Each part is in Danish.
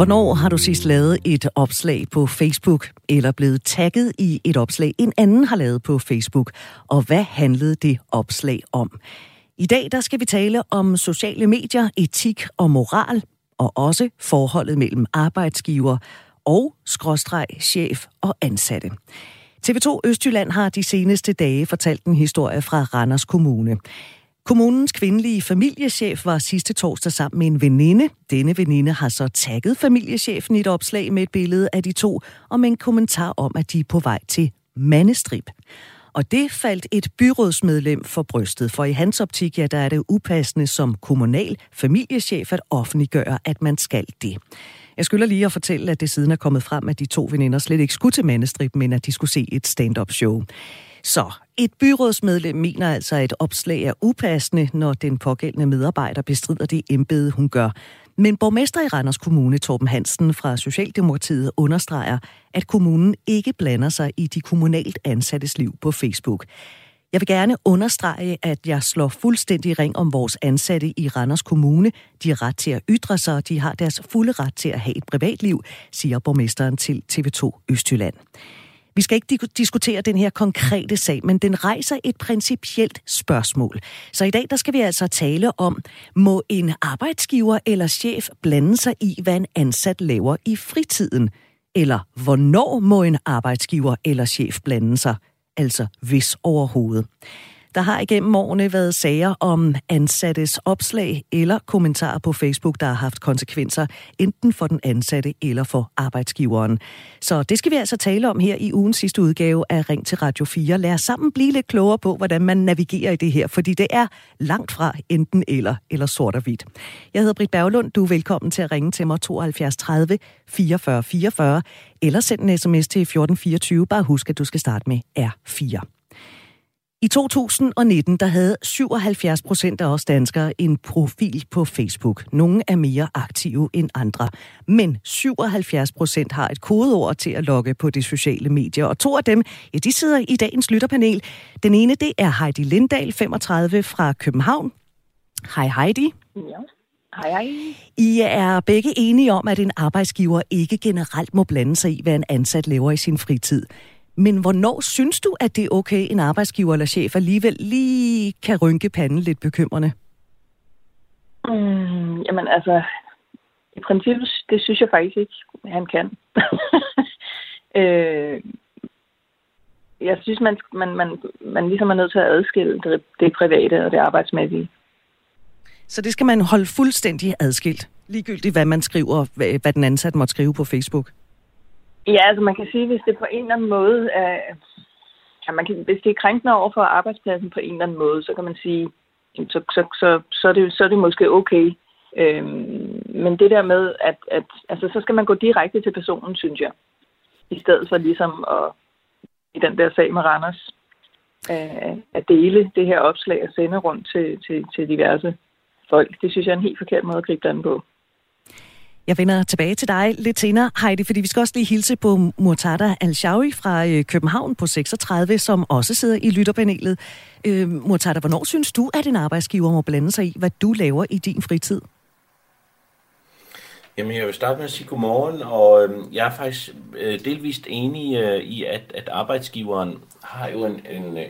Hvornår har du sidst lavet et opslag på Facebook, eller blevet tagget i et opslag, en anden har lavet på Facebook? Og hvad handlede det opslag om? I dag der skal vi tale om sociale medier, etik og moral, og også forholdet mellem arbejdsgiver og /chef og ansatte. TV2 Østjylland har de seneste dage fortalt en historie fra Randers Kommune. Kommunens kvindelige familiechef var sidste torsdag sammen med en veninde. Denne veninde har så tagget familiechefen i et opslag med et billede af de to, og med en kommentar om, at de er på vej til mandestrip. Og det faldt et byrådsmedlem for brystet, for i hans optik, ja, der er det upassende som kommunal familiechef at offentliggøre, at man skal det. Jeg skylder lige at fortælle, at det siden er kommet frem, at de to veninder slet ikke skulle til mandestrip, men at de skulle se et stand-up show. Så et byrådsmedlem mener altså, at et opslag er upassende, når den pågældende medarbejder bestrider det embede, hun gør. Men borgmester i Randers Kommune, Torben Hansen fra Socialdemokratiet, understreger, at kommunen ikke blander sig i de kommunalt ansattes liv på Facebook. Jeg vil gerne understrege, at jeg slår fuldstændig ring om vores ansatte i Randers Kommune. De har ret til at ytre sig, og de har deres fulde ret til at have et privatliv, siger borgmesteren til TV2 Østjylland. Vi skal ikke diskutere den her konkrete sag, men den rejser et principielt spørgsmål. Så i dag der skal vi altså tale om, må en arbejdsgiver eller chef blande sig i, hvad en ansat laver i fritiden? Eller hvornår må en arbejdsgiver eller chef blande sig? Altså hvis overhovedet. Der har igennem årene været sager om ansattes opslag eller kommentarer på Facebook, der har haft konsekvenser enten for den ansatte eller for arbejdsgiveren. Så det skal vi altså tale om her i ugens sidste udgave af Ring til Radio 4. Lad os sammen blive lidt klogere på, hvordan man navigerer i det her, fordi det er langt fra enten eller sort og hvidt. Jeg hedder Brit Berglund. Du er velkommen til at ringe til mig 72 30 44 44 eller send en sms til 1424. Bare husk, at du skal starte med R4. I 2019 der havde 77% af os danskere en profil på Facebook. Nogle er mere aktive end andre. Men 77% har et kodeord til at logge på de sociale medier. Og to af dem, ja, de sidder i dagens lytterpanel. Den ene, det er Heidi Lindahl, 35, fra København. Hej Heidi. Ja. Hej. I er begge enige om, at en arbejdsgiver ikke generelt må blande sig i, hvad en ansat laver i sin fritid. Men hvornår synes du, at det er okay, en arbejdsgiver eller chef alligevel lige kan rynke panden lidt bekymrende? Jamen altså, i princippet, det synes jeg faktisk ikke, han kan. Jeg synes, man ligesom er nødt til at adskille det private og det arbejdsmæssige. Så det skal man holde fuldstændig adskilt, ligegyldigt hvad man skriver, hvad den ansatte måtte skrive på Facebook? Ja, altså man kan sige, hvis det på en eller anden måde er, ja, hvis det er krænkende over for arbejdspladsen på en eller anden måde, så kan man sige, så er det måske okay. Men det der med, at altså, så skal man gå direkte til personen, synes jeg, i stedet for ligesom at, i den der sag med Randers, at dele det her opslag og sende rundt til diverse folk. Det synes jeg er en helt forkert måde at gribe det an på. Jeg vender tilbage til dig lidt senere, Heidi, fordi vi skal også lige hilse på Murtada Al-Shawi fra København på 36, som også sidder i lytterpanelet. Murtada, hvornår synes du, at en arbejdsgiver må blande sig i, hvad du laver i din fritid? Jamen, jeg vil starte med at sige godmorgen, og jeg er faktisk delvist enig i, at arbejdsgiveren har jo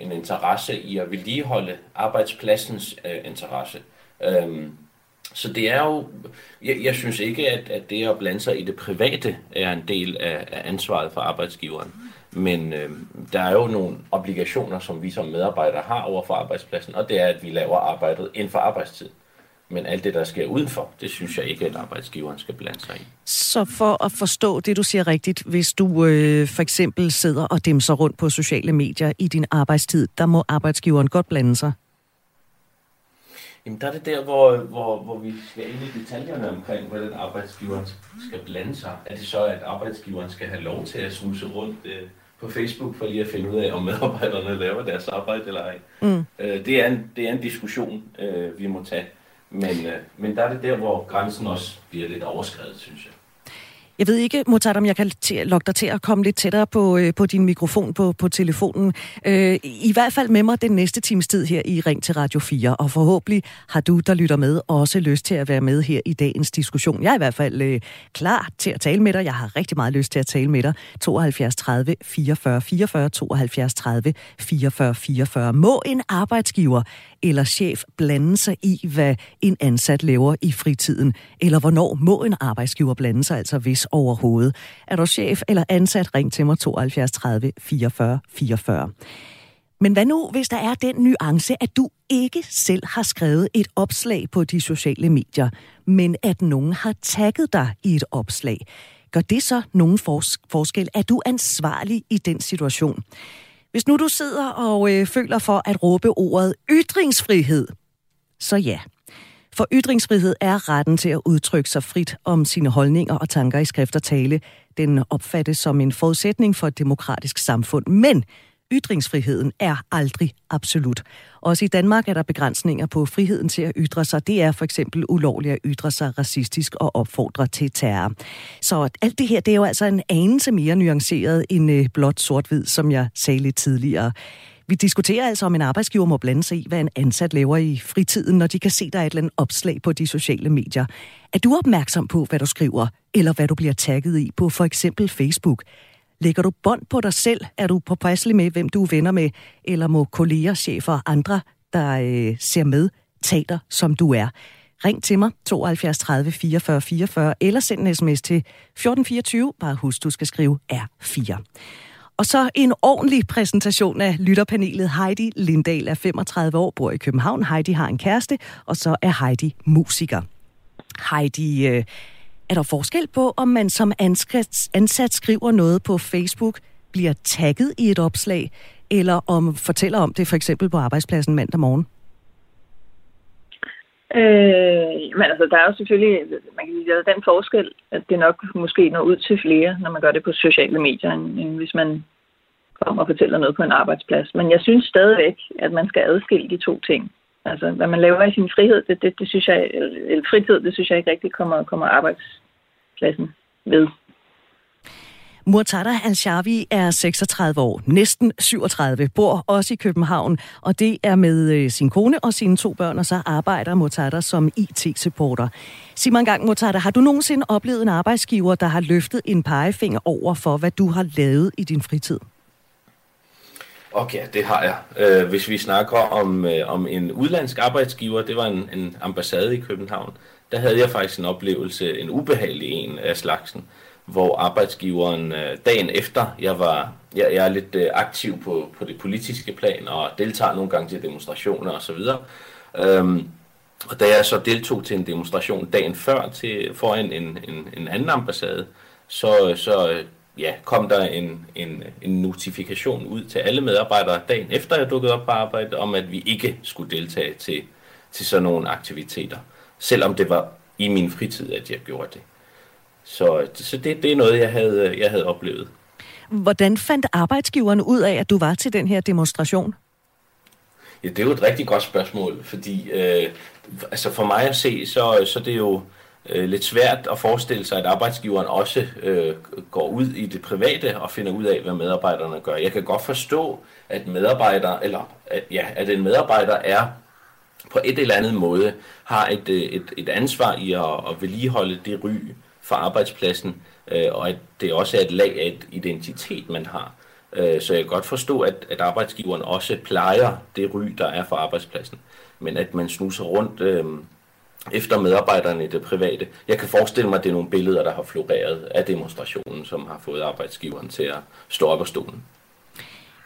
en interesse i at vedligeholde arbejdspladsens interesse. Så det er jo, jeg synes ikke, at det at blande sig i det private er en del af ansvaret for arbejdsgiveren. Men der er jo nogle obligationer, som vi som medarbejdere har over for arbejdspladsen, og det er, at vi laver arbejdet inden for arbejdstid. Men alt det, der sker udenfor, det synes jeg ikke, at arbejdsgiveren skal blande sig i. Så for at forstå det, du siger rigtigt, hvis du for eksempel sidder og dimser rundt på sociale medier i din arbejdstid, der må arbejdsgiveren godt blande sig? Jamen, der er det der, hvor vi skal ind i detaljerne omkring, hvordan arbejdsgiveren skal blande sig. Er det så, at arbejdsgiveren skal have lov til at snuse rundt på Facebook for lige at finde ud af, om medarbejderne laver deres arbejde eller ej? Det er en diskussion, vi må tage. Men der er det der, hvor grænsen også bliver lidt overskredet, synes jeg. Jeg ved ikke, Murtada, om jeg kan lokke dig til at komme lidt tættere på din mikrofon på telefonen. I hvert fald med mig den næste times tid her i Ring til Radio 4, og forhåbentlig har du, der lytter med, også lyst til at være med her i dagens diskussion. Jeg er i hvert fald klar til at tale med dig. Jeg har rigtig meget lyst til at tale med dig. 72 30 44 44, 72 30 44 44. Må en arbejdsgiver eller chef blande sig i, hvad en ansat laver i fritiden? Eller hvornår må en arbejdsgiver blande sig, altså hvis overhovedet? Er du chef eller ansat? Ring til mig 72 30 44 44. Men hvad nu, hvis der er den nuance, at du ikke selv har skrevet et opslag på de sociale medier, men at nogen har tagget dig i et opslag? Gør det så nogen forskel? Er du ansvarlig i den situation? Hvis nu du sidder og føler for at råbe ordet ytringsfrihed, så ja. For ytringsfrihed er retten til at udtrykke sig frit om sine holdninger og tanker i skrift og tale. Den opfattes som en forudsætning for et demokratisk samfund, men ytringsfriheden er aldrig absolut. Også i Danmark er der begrænsninger på friheden til at ytre sig. Det er for eksempel ulovligt at ytre sig racistisk og opfordre til terror. Så alt det her, det er jo altså en anelse mere nuanceret end blot sort-hvid, som jeg sagde lidt tidligere. Vi diskuterer altså, om en arbejdsgiver må blande sig i, hvad en ansat laver i fritiden, når de kan se, der er et eller andet opslag på de sociale medier. Er du opmærksom på, hvad du skriver, eller hvad du bliver tagget i på for eksempel Facebook? Lægger du bånd på dig selv? Er du påpasselig med, hvem du er venner med? Eller må kolleger, chefer og andre, der ser med, tage dig, som du er? Ring til mig, 72 30 44 44, eller send en sms til 1424. Bare husk, du skal skrive R4. Og så en ordentlig præsentation af lytterpanelet. Heidi Lindahl er 35 år, bor i København. Heidi har en kæreste, og så er Heidi musiker. Heidi... Er der forskel på, om man som ansat skriver noget på Facebook, bliver tagget i et opslag, eller om fortæller om det for eksempel på arbejdspladsen mandag morgen? Men altså, der er jo selvfølgelig, man kan sige, den forskel, at det nok måske når ud til flere, når man gør det på sociale medier, end hvis man kommer og fortæller noget på en arbejdsplads. Men jeg synes stadigvæk, at man skal adskille de to ting. Altså, hvad man laver i sin frihed, det synes jeg, eller fritid, det synes jeg ikke rigtig kommer arbejdspladsen ved. Murtada Al-Shawi er 36 år, næsten 37, bor også i København, og det er med sin kone og sine to børn, og så arbejder Murtada som IT-supporter. Sig mig engang, Murtada, har du nogensinde oplevet en arbejdsgiver, der har løftet en pegefinger over for, hvad du har lavet i din fritid? Okay, det har jeg. Hvis vi snakker om en udenlandsk arbejdsgiver, det var en ambassade i København, der havde jeg faktisk en oplevelse, en ubehagelig en af slagsen, hvor arbejdsgiveren dagen efter, jeg er lidt aktiv på det politiske plan og deltager nogle gange til demonstrationer osv., og da jeg så deltog til en demonstration dagen før foran en anden ambassade, så kom der en notifikation ud til alle medarbejdere dagen efter jeg dukkede op på arbejde, om at vi ikke skulle deltage til sådan nogle aktiviteter, selvom det var i min fritid, at jeg gjorde det. Så det er noget, jeg havde oplevet. Hvordan fandt arbejdsgiverne ud af, at du var til den her demonstration? Ja, det er jo et rigtig godt spørgsmål, fordi altså for mig at se, så det er jo lidt svært at forestille sig, at arbejdsgiveren også går ud i det private og finder ud af, hvad medarbejderne gør. Jeg kan godt forstå, at at en medarbejder er på et eller andet måde har et ansvar i at vedligeholde det ry for arbejdspladsen, og at det også er et lag af et identitet, man har. Så jeg kan godt forstå, at arbejdsgiveren også plejer det ry, der er for arbejdspladsen. Men at man snuser rundt efter medarbejderne i det private. Jeg kan forestille mig, at det er nogle billeder, der har floreret af demonstrationen, som har fået arbejdsgiveren til at stå op af stolen.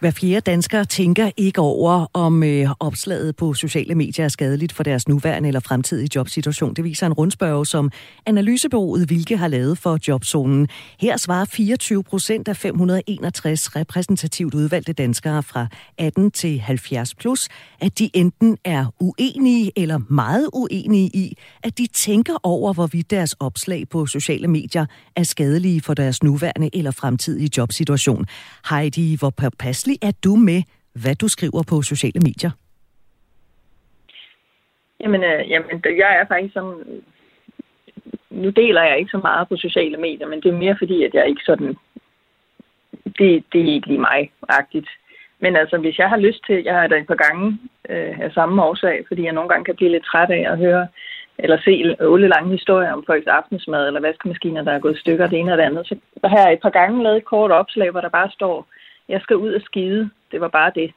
Hver fjerde danskere tænker ikke over, om opslaget på sociale medier er skadeligt for deres nuværende eller fremtidige jobsituation. Det viser en rundspørge, som analysebureauet Vilke har lavet for Jobzonen. Her svarer 24% af 561 repræsentativt udvalgte danskere fra 18 til 70 plus, at de enten er uenige eller meget uenige i, at de tænker over, hvorvidt deres opslag på sociale medier er skadelige for deres nuværende eller fremtidige jobsituation. Heidi, hvor påpasselig er du med, hvad du skriver på sociale medier? Jamen jeg er faktisk som Nu deler jeg ikke så meget på sociale medier, men det er mere fordi, at jeg ikke sådan... Det er ikke lige mig-agtigt. Men altså, hvis jeg har lyst til... Jeg har da et par gange af samme årsag, fordi jeg nogle gange kan blive lidt træt af at høre eller se lange historier om folks aftensmad eller vaskemaskiner, der er gået stykker, det ene og det andet. Så har jeg et par gange lavet et kort opslag, hvor der bare står, jeg skal ud og skide. Det var bare det.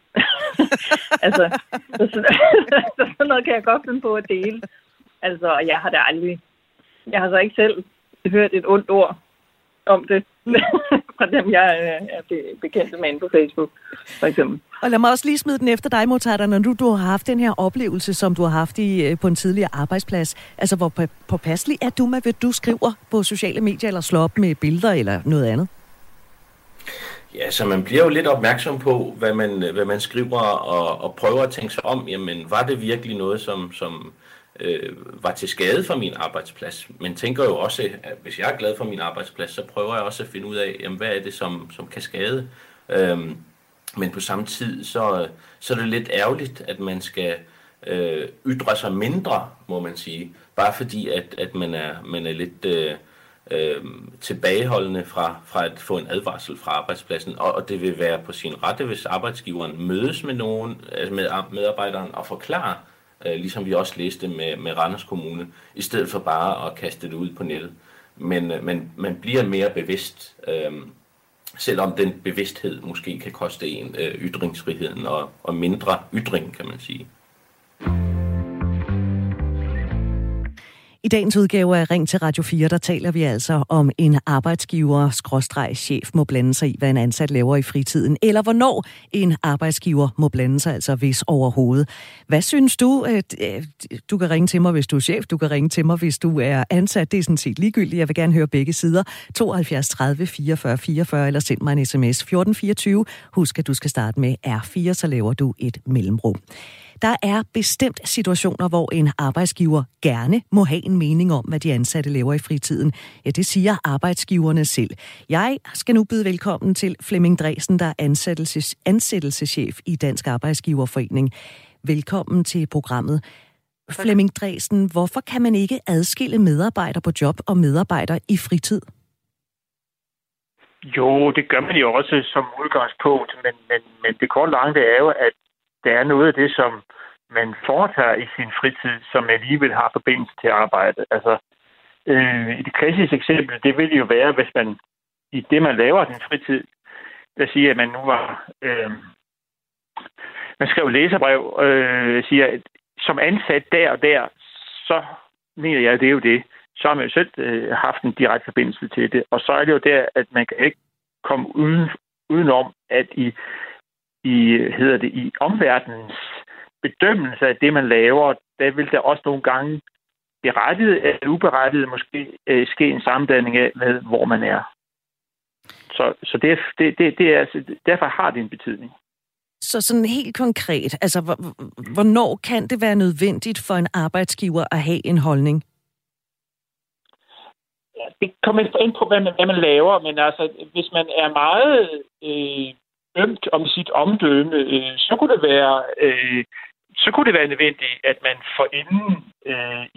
Altså, så sådan noget kan jeg godt finde på at dele. Altså, og jeg har da aldrig... Jeg har så ikke selv hørt et ondt ord om det, fra dem, jeg er bekendt med inde på Facebook, for eksempel. Og lad mig også lige smide den efter dig, Murtada, når du har haft den her oplevelse, som du har haft på en tidligere arbejdsplads. Altså, hvor påpasselig er du med, hvad du skriver på sociale medier, eller slår op med billeder eller noget andet? Ja, så man bliver jo lidt opmærksom på, hvad man skriver, og prøver at tænke sig om, jamen, var det virkelig noget, som var til skade for min arbejdsplads, men tænker jo også, at hvis jeg er glad for min arbejdsplads, så prøver jeg også at finde ud af, jamen, hvad er det, som kan skade. Men på samme tid, så er det lidt ærgerligt, at man skal ytre sig mindre, må man sige, bare fordi, at man er lidt tilbageholdende fra at få en advarsel fra arbejdspladsen, og det vil være på sin rette, hvis arbejdsgiveren mødes med nogen, altså med medarbejderen, og forklarer, ligesom vi også læste med Randers Kommune, i stedet for bare at kaste det ud på nettet. Men man bliver mere bevidst, selvom den bevidsthed måske kan koste en ytringsfriheden og mindre ytring, kan man sige. I dagens udgave af Ring til Radio 4, der taler vi altså om en arbejdsgiver-chef må blande sig i, hvad en ansat laver i fritiden, eller hvornår en arbejdsgiver må blande sig, altså hvis overhovedet. Hvad synes du? Du kan ringe til mig, hvis du er chef, du kan ringe til mig, hvis du er ansat. Det er sådan set ligegyldigt, jeg vil gerne høre begge sider. 72 30 44 44, eller send mig en sms 1424. Husk, at du skal starte med R4, så laver du et mellemrum. Der er bestemt situationer, hvor en arbejdsgiver gerne må have en mening om, hvad de ansatte laver i fritiden. Ja, det siger arbejdsgiverne selv. Jeg skal nu byde velkommen til Flemming Dreesen, der er ansættelseschef i Dansk Arbejdsgiverforening. Velkommen til programmet. Tak. Flemming Dreesen, hvorfor kan man ikke adskille medarbejdere på job og medarbejdere i fritid? Jo, det gør man jo også som udgangspunkt, men det korte lange er jo, at der er noget af det, som man foretager i sin fritid, som alligevel har forbindelse til arbejde. Altså, i det klassiske eksempel, det ville jo være, hvis man i det, man laver i sin fritid, der siger, at man nu var... man skrev læserbrev, siger, at som ansat der og der, så mener jeg, det er jo det. Så har man jo selv haft en direkte forbindelse til det. Og så er det jo der, at man kan ikke komme udenom, at i omverdenens bedømmelse af det, man laver, der vil der også nogle gange berettiget eller uberettiget måske ske en sammenblanding af, med, hvor man er. Så det er, derfor har det en betydning. Så sådan helt konkret, altså hvornår kan det være nødvendigt for en arbejdsgiver at have en holdning? Ja, det kommer ind på, hvad man laver, men altså, hvis man er meget... om sit omdømme, så kunne det være nødvendigt, at man forinden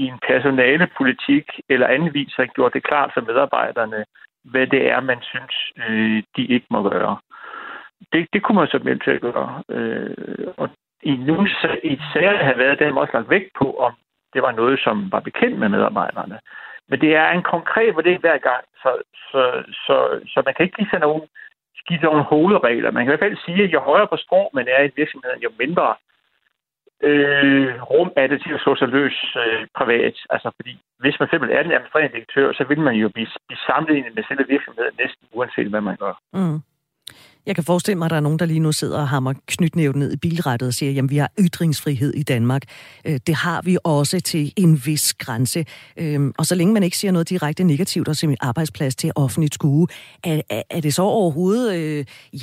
i en personalepolitik eller anden vis har gjort det klart for medarbejderne, hvad det er, man synes, de ikke må gøre. Det kunne man så med til at gøre. Og i nogle sager har været, det har man også lagt vægt på, om det var noget, som var bekendt med medarbejderne. Men det er en konkret vurdering hver gang, så man kan ikke lige sådan nogen give nogle hovedregler. Man kan i hvert fald sige, at jo højere på sprog man er i virksomheden, jo mindre rum er det til at slå sig løs privat. Altså fordi, hvis man simpelthen er den administrerende direktør, så vil man jo blive sammenlignet med selve virksomheden næsten uanset, hvad man gør. Mm. Jeg kan forestille mig, at der er nogen, der lige nu sidder og hammer knytnæven ned i bilrettet og siger, jamen vi har ytringsfrihed i Danmark. Det har vi også til en vis grænse. Og så længe man ikke siger noget direkte negativt og sin arbejdsplads til offentligt skue, er det så overhovedet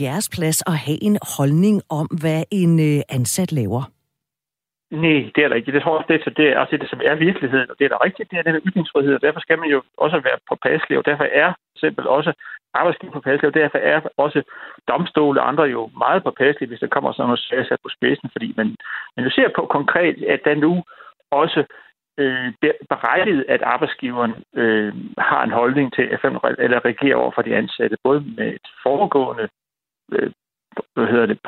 jeres plads at have en holdning om, hvad en ansat laver? Nej, det er der ikke. Det tror jeg også, det er også det, som er virkeligheden, og det er der rigtigt, det er den med ytringsfrihed, og derfor skal man jo også være påpasselig, og derfor er simpelthen også arbejdsgiver påpasselig, og derfor er også domstole og andre jo meget påpasselige, hvis der kommer sådan noget sat på spidsen, fordi man jo ser på konkret, at der nu også berettiget, at arbejdsgiveren har en holdning til at reagere over for de ansatte, både med et foregående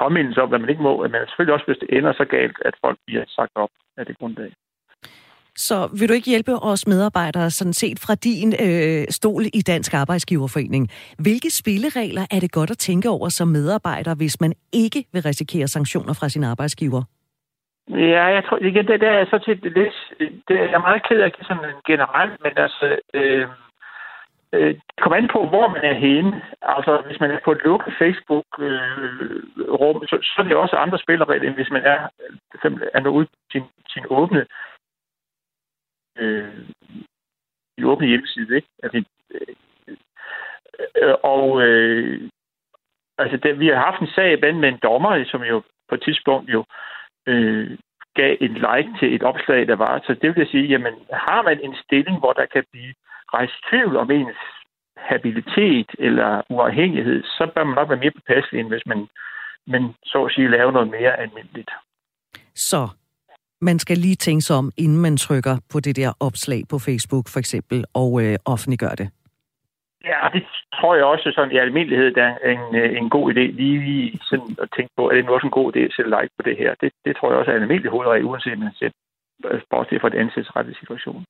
påmindelse om, hvad man ikke må, men selvfølgelig også, hvis det ender så galt, at folk bliver sagt op af det grundlag. Så vil du ikke hjælpe os medarbejdere, sådan set fra din stol i Dansk Arbejdsgiverforening? Hvilke spilleregler er det godt at tænke over som medarbejder, hvis man ikke vil risikere sanktioner fra sin arbejdsgiver? Ja, jeg tror igen, det der er så til lidt... Jeg er meget ked af det sådan generelt, men altså... Det kommer an på, hvor man er henne. Altså, hvis man er på et lukket Facebook-rum, så er det også andre spilleregler, end hvis man er nået ud til sin åbne... i åbne hjemmeside, ikke? Altså, vi har haft en sag blandt med en dommer, som jo på et tidspunkt jo gav en like til et opslag, der var. Så det vil sige, jamen, har man en stilling, hvor der kan blive rejst tvivl om ens habilitet eller uafhængighed, så bør man nok være mere påpasselig, end hvis man så at sige laver noget mere almindeligt. Så man skal lige tænke sig om, inden man trykker på det der opslag på Facebook for eksempel, og offentliggør det. Ja, det tror jeg også sådan i almindelighed er en god idé. Lige sådan at tænke på, er det nu også en god idé at sætte like på det her? Det tror jeg også er en almindelig hovedregel, uanset man sætter bortset fra den ansættelsesrettede situation.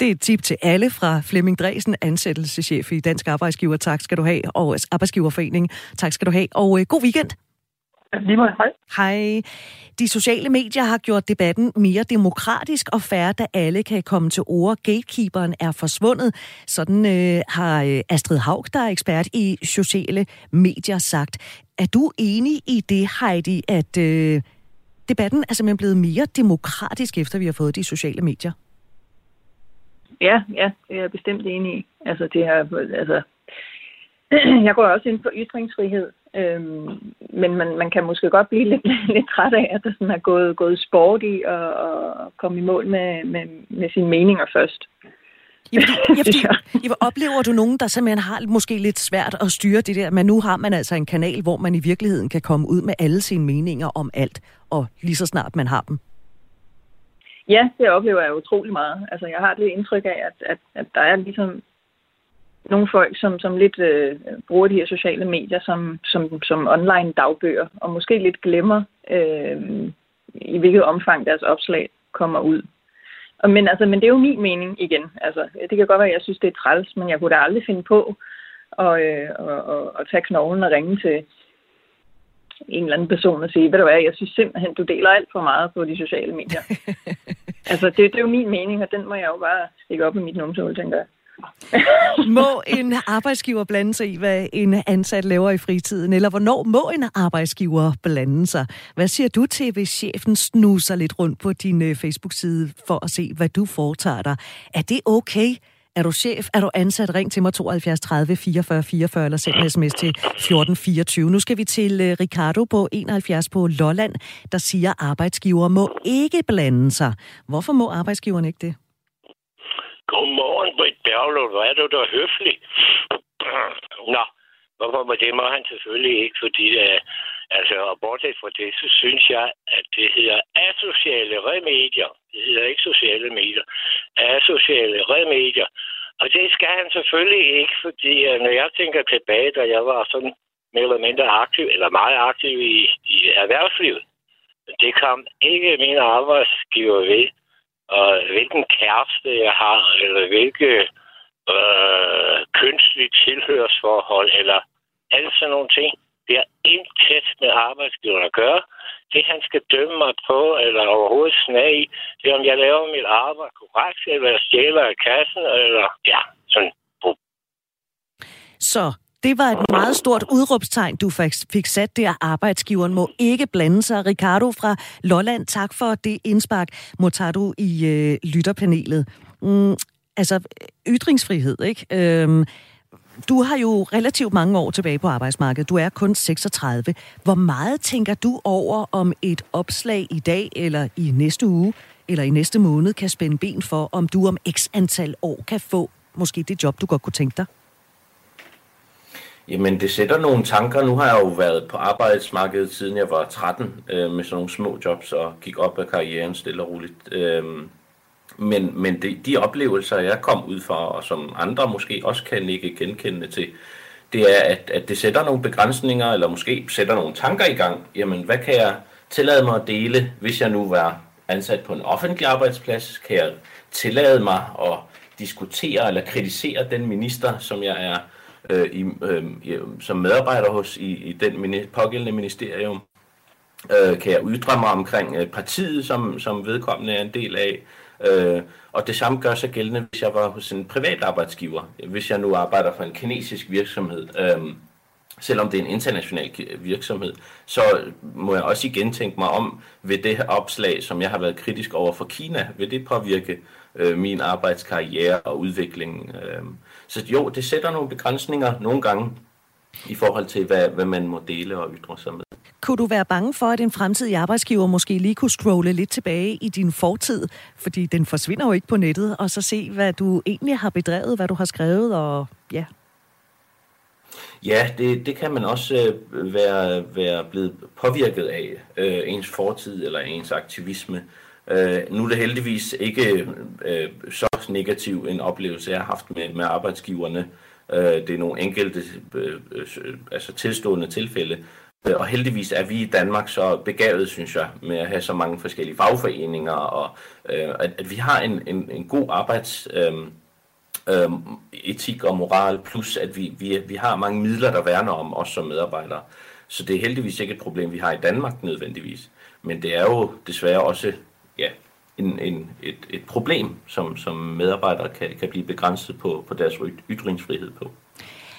Det er et tip til alle fra Flemming Dreesen, ansættelseschef i Dansk Arbejdsgiver. Tak skal du have, og Arbejdsgiverforeningen. Tak skal du have, og god weekend. Hej. Hej. De sociale medier har gjort debatten mere demokratisk og færre, da alle kan komme til ord. Gatekeeperen er forsvundet. Sådan har Astrid Haug, der er ekspert i sociale medier, sagt. Er du enig i det, Heidi, at debatten er simpelthen blevet mere demokratisk, efter vi har fået de sociale medier? Ja, det er jeg bestemt enig i. Altså, jeg går også ind på ytringsfrihed, men man kan måske godt blive lidt træt af, at der sådan er gået sport i og komme i mål med sine meninger først. Oplever du nogen, der simpelthen har måske lidt svært at styre det der, men nu har man altså en kanal, hvor man i virkeligheden kan komme ud med alle sine meninger om alt, og lige så snart man har dem? Ja, det oplever jeg utrolig meget. Altså, jeg har det indtryk af, at der er ligesom nogle folk, som lidt bruger de her sociale medier som online dagbøger, og måske lidt glemmer, i hvilket omfang deres opslag kommer ud. Men det er jo min mening igen. Altså, det kan godt være, at jeg synes, det er træls, men jeg kunne da aldrig finde på at tage knoglen og ringe til en eller anden person og sige, ved du hvad, jeg synes simpelthen, du deler alt for meget på de sociale medier. Altså, det er jo min mening, og den må jeg jo bare stikke op i mit numsehul, tænker jeg. Må en arbejdsgiver blande sig i, hvad en ansat laver i fritiden? Eller hvornår må en arbejdsgiver blande sig? Hvad siger du til, hvis chefen snuser lidt rundt på din Facebook-side for at se, hvad du foretager dig? Er det okay? Er du chef? Er du ansat? Ring til mig 72 30 44 44 eller send en sms til 14 24. Nu skal vi til Ricardo på 71 på Lolland, der siger, at arbejdsgiver må ikke blande sig. Hvorfor må arbejdsgiveren ikke det? Godmorgen, Brit Berglund. Hvor er du da høflig? Nå, hvorfor må det? Må han selvfølgelig ikke, fordi og bortset fra det, så synes jeg, at det hedder asociale remedier. Det hedder ikke sociale medier. Asociale remedier. Og det skal han selvfølgelig ikke, fordi når jeg tænker tilbage, da jeg var sådan mere eller mindre aktiv, eller meget aktiv i erhvervslivet, det kom ikke mine arbejdsgiver ved. Og hvilken kæreste jeg har, eller hvilke kønslige tilhørsforhold, eller alle sådan nogle ting. Det har intet med arbejdsgiveren at gøre. Det, han skal dømme mig på, eller overhovedet snage i, det er, om jeg laver mit arbejde korrekt, eller jeg stjæler i kassen, eller ja, sådan. Så det var et meget stort udråbstegn, du fik sat der. Arbejdsgiveren må ikke blande sig. Ricardo fra Lolland, tak for det indspark. Murtada i lytterpanelet. Ytringsfrihed, ikke? Du har jo relativt mange år tilbage på arbejdsmarkedet. Du er kun 36. Hvor meget tænker du over, om et opslag i dag, eller i næste uge, eller i næste måned, kan spænde ben for, om du om x antal år kan få måske det job, du godt kunne tænke dig? Jamen, det sætter nogle tanker. Nu har jeg jo været på arbejdsmarkedet, siden jeg var 13, med sådan nogle små jobs og gik op ad karrieren stille og roligt. Men de oplevelser, jeg kom ud fra, og som andre måske også kan ikke genkende til, det er, at det sætter nogle begrænsninger, eller måske sætter nogle tanker i gang. Jamen, hvad kan jeg tillade mig at dele, hvis jeg nu var ansat på en offentlig arbejdsplads? Kan jeg tillade mig at diskutere eller kritisere den minister, som jeg er som medarbejder hos i den pågældende ministerium? Kan jeg ytre mig omkring partiet, som vedkommende er en del af? Og det samme gør sig gældende, hvis jeg var hos en privat arbejdsgiver, hvis jeg nu arbejder for en kinesisk virksomhed. Selvom det er en international virksomhed, så må jeg også igen tænke mig om, ved det her opslag, som jeg har været kritisk over for Kina, vil det påvirke min arbejdskarriere og udviklingen? Så jo, det sætter nogle begrænsninger nogle gange i forhold til, hvad man må dele og ytre sig med. Kunne du være bange for, at en fremtidig arbejdsgiver måske lige kunne scrolle lidt tilbage i din fortid, fordi den forsvinder jo ikke på nettet, og så se, hvad du egentlig har bedrevet, hvad du har skrevet, og ja... Ja, det kan man også være blevet påvirket af, ens fortid eller ens aktivisme. Nu er det heldigvis ikke så negativ en oplevelse, jeg har haft med arbejdsgiverne. Det er nogle enkelte altså tilstående tilfælde. Og heldigvis er vi i Danmark så begavet, synes jeg, med at have så mange forskellige fagforeninger, og at vi har en god arbejds... etik og moral, plus at vi har mange midler, der værner om os som medarbejdere. Så det er heldigvis ikke et problem, vi har i Danmark nødvendigvis. Men det er jo desværre også et problem, som medarbejdere kan blive begrænset på deres ytringsfrihed på.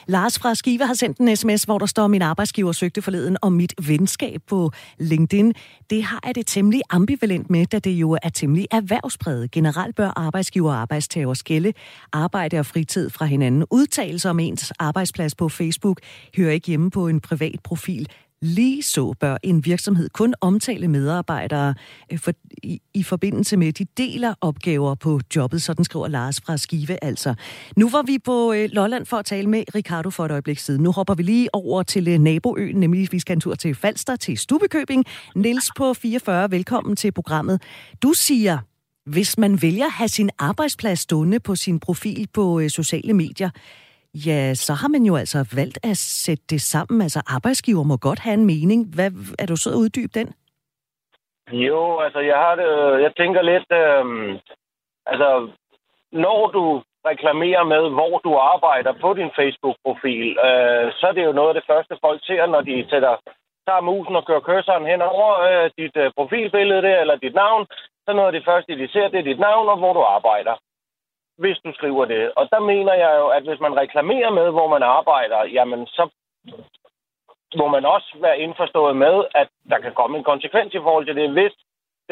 Lars fra Skive har sendt en sms, hvor der står, min arbejdsgiver søgte forleden om mit venskab på LinkedIn. Det har jeg det temmelig ambivalent med, da det jo er temmelig erhvervspræget. Generelt bør arbejdsgiver og arbejdstager skille arbejde og fritid fra hinanden. Udtalelser om ens arbejdsplads på Facebook hører ikke hjemme på en privat profil. Ligeså bør en virksomhed kun omtale medarbejdere i forbindelse med, at de deler opgaver på jobbet, sådan skriver Lars fra Skive altså. Nu var vi på Lolland for at tale med Ricardo for et øjeblik siden. Nu hopper vi lige over til naboøen, nemlig vi skal en tur til Falster, til Stubbekøbing. Niels på 44, velkommen til programmet. Du siger, hvis man vælger at have sin arbejdsplads stående på sin profil på sociale medier, ja, så har man jo altså valgt at sætte det sammen. Altså arbejdsgiver må godt have en mening. Hvad er du så at uddybe den? Jo, altså jeg tænker lidt, altså når du reklamerer med, hvor du arbejder på din Facebook-profil, så er det jo noget af det første folk ser, når de tager musen og kører kørseren hen over dit profilbillede der, eller dit navn. Så noget af det første, de ser, det er dit navn og hvor du arbejder. Hvis du skriver det. Og der mener jeg jo, at hvis man reklamerer med, hvor man arbejder, jamen så må man også være indforstået med, at der kan komme en konsekvens i forhold til det, hvis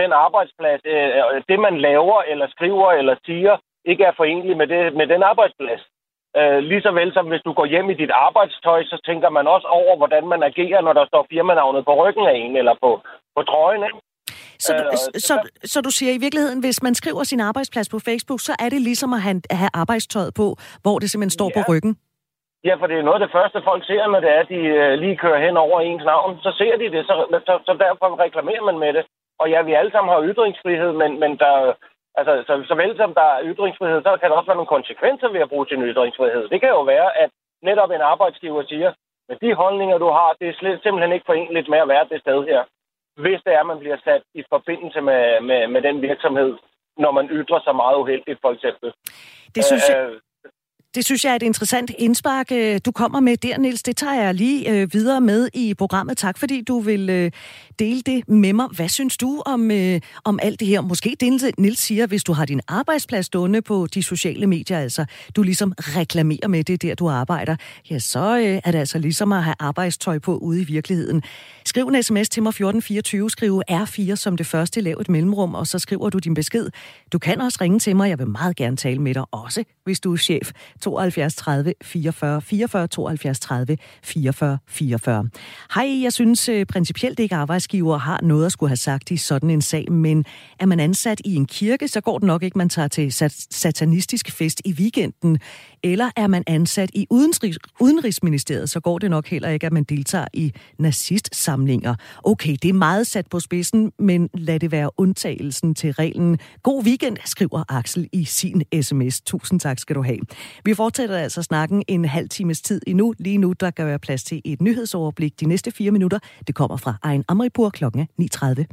den arbejdsplads, det man laver eller skriver eller siger, ikke er forenligt med den arbejdsplads. Ligeså vel som hvis du går hjem i dit arbejdstøj, så tænker man også over, hvordan man agerer, når der står firmanavnet på ryggen af en eller på trøjen, ikke? Så du siger i virkeligheden, hvis man skriver sin arbejdsplads på Facebook, så er det ligesom at have arbejdstøjet på, hvor det simpelthen står på ryggen? Ja, for det er noget af det første, folk ser, når det er, at de lige kører hen over ens navn. Så ser de det, så derfor reklamerer man med det. Og ja, vi alle sammen har ytringsfrihed, men der, altså, så vel som der er ytringsfrihed, så kan der også være nogle konsekvenser ved at bruge sin ytringsfrihed. Det kan jo være, at netop en arbejdsgiver siger, at de holdninger, du har, det er simpelthen ikke forenligt med at være det sted her. Hvis det er, man bliver sat i forbindelse med den virksomhed, når man ytrer sig meget uheldigt, for eksempel. Det synes jeg er et interessant indspark, du kommer med der, Niels. Det tager jeg lige videre med i programmet. Tak, fordi du vil dele det med mig. Hvad synes du om alt det her? Måske det, Niels siger, hvis du har din arbejdsplads stående på de sociale medier, altså du ligesom reklamerer med det der, du arbejder, ja, så er det altså ligesom at have arbejdstøj på ude i virkeligheden. Skriv en sms til mig 1424, skriv R4 som det første, lav et mellemrum, og så skriver du din besked. Du kan også ringe til mig, jeg vil meget gerne tale med dig, også hvis du er chef. 72 30 44 44, 72 30 44 44. Hej, jeg synes principielt ikke, at arbejdsgiver har noget at skulle have sagt i sådan en sag, men er man ansat i en kirke, så går det nok ikke, man tager til satanistisk fest i weekenden, eller er man ansat i Udenrigsministeriet, så går det nok heller ikke, at man deltager i nazistsamlinger. Okay, det er meget sat på spidsen, men lad det være undtagelsen til reglen. God weekend, skriver Axel i sin sms. Tusind tak skal du have. Vi fortsætter altså snakken en halv times tid endnu. Lige nu, der kan være plads til et nyhedsoverblik de næste 4 minutter. Det kommer fra Ein Amripur kl. 9:30.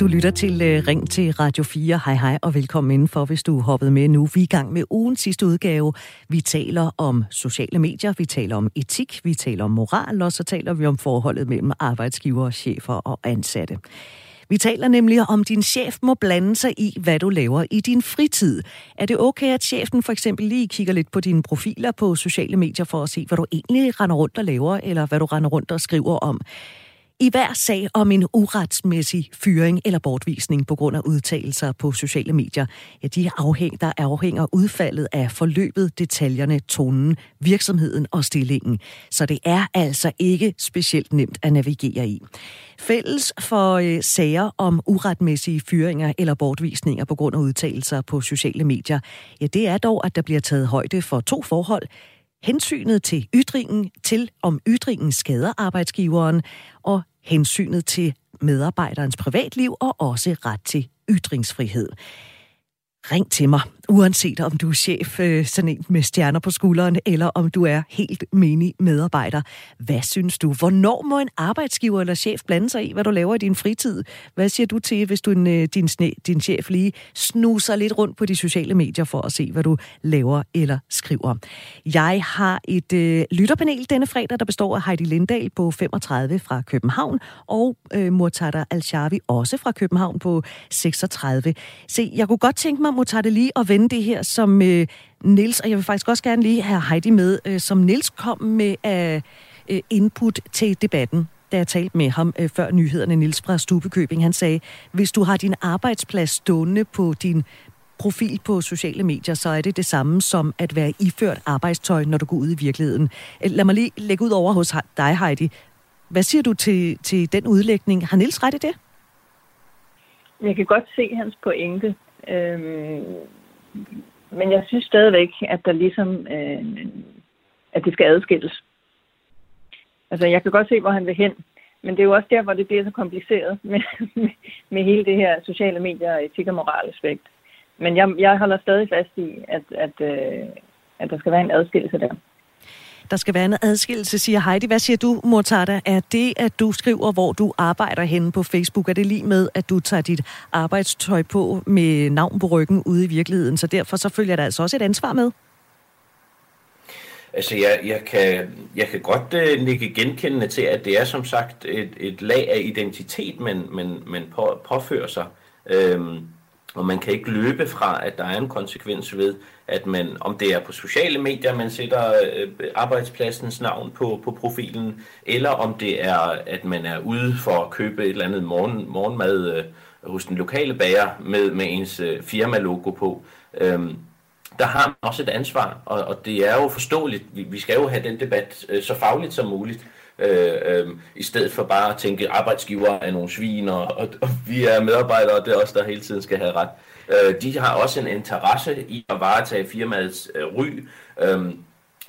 Du lytter til Ring til Radio 4. Hej hej og velkommen indenfor, hvis du er hoppet med nu. Vi er i gang med ugens sidste udgave. Vi taler om sociale medier, vi taler om etik, vi taler om moral, og så taler vi om forholdet mellem arbejdsgivere, chefer og ansatte. Vi taler nemlig om, din chef må blande sig i, hvad du laver i din fritid. Er det okay, at chefen for eksempel lige kigger lidt på dine profiler på sociale medier for at se, hvad du egentlig render rundt og laver, eller hvad du render rundt og skriver om? I hver sag om en uretsmæssig fyring eller bortvisning på grund af udtalelser på sociale medier, ja, der afhænger udfaldet af forløbet, detaljerne, tonen, virksomheden og stillingen. Så det er altså ikke specielt nemt at navigere i. Fælles for sager om uretmæssige fyringer eller bortvisninger på grund af udtalelser på sociale medier, ja, det er dog, at der bliver taget højde for 2 forhold. Hensynet til ytringen, til om ytringen skader arbejdsgiveren, og hensynet til medarbejderens privatliv og også ret til ytringsfrihed. Ring til mig, uanset om du er chef, sådan en med stjerner på skulderen, eller om du er helt menig medarbejder. Hvad synes du? Hvornår må en arbejdsgiver eller chef blande sig i, hvad du laver i din fritid? Hvad siger du til, hvis du din chef lige snuser lidt rundt på de sociale medier for at se, hvad du laver eller skriver? Jeg har et lytterpanel denne fredag, der består af Heidi Lindahl på 35 fra København, og Murtada Al-Shawi også fra København på 36. Se, jeg kunne godt tænke mig, Murtada, lige at vende det her, som Niels, og jeg vil faktisk også gerne lige have Heidi med, som Niels kom med input til debatten, da jeg talte med ham før nyhederne. Niels fra Stubekøbing, han sagde, hvis du har din arbejdsplads stående på din profil på sociale medier, så er det det samme som at være iført arbejdstøj, når du går ud i virkeligheden. Lad mig lige lægge ud over hos dig, Heidi. Hvad siger du til den udlægning? Har Niels ret i det? Jeg kan godt se hans pointe. Men jeg synes stadigvæk, at der ligesom, at det skal adskilles. Altså, jeg kan godt se, hvor han vil hen, men det er jo også der, hvor det bliver så kompliceret med hele det her sociale medier og etik og moral aspekt. Men jeg holder stadig fast i, at der skal være en adskillelse der. Der skal være en adskillelse, siger Heidi. Hvad siger du, Murtada? Er det, at du skriver, hvor du arbejder henne på Facebook, er det lige med, at du tager dit arbejdstøj på med navn på ryggen ude i virkeligheden? Så derfor så følger der altså også et ansvar med? Altså, jeg kan godt lægge genkendende til, at det er som sagt et lag af identitet, man påfører sig. Og man kan ikke løbe fra, at der er en konsekvens ved, at man, om det er på sociale medier, man sætter arbejdspladsens navn på profilen, eller om det er, at man er ude for at købe et eller andet morgenmad hos den lokale bager med ens firma-logo på. Der har man også et ansvar, og det er jo forståeligt. Vi skal jo have den debat så fagligt som muligt. I stedet for bare at tænke, at arbejdsgivere er nogle svin, og vi er medarbejdere, og det er os, der hele tiden skal have ret. De har også en interesse i at varetage firmaets ry.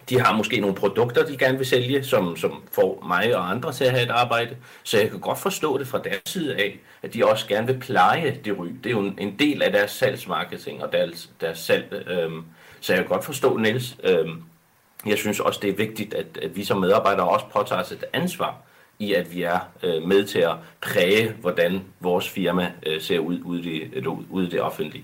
De har måske nogle produkter, de gerne vil sælge, som får mig og andre til at have et arbejde. Så jeg kan godt forstå det fra deres side af, at de også gerne vil pleje det ry. Det er jo en del af deres salgsmarketing og deres salg. Så jeg kan godt forstå Niels. Jeg synes også, det er vigtigt, at vi som medarbejdere også påtager os et ansvar i, at vi er med til at præge, hvordan vores firma ser ud i det offentlige.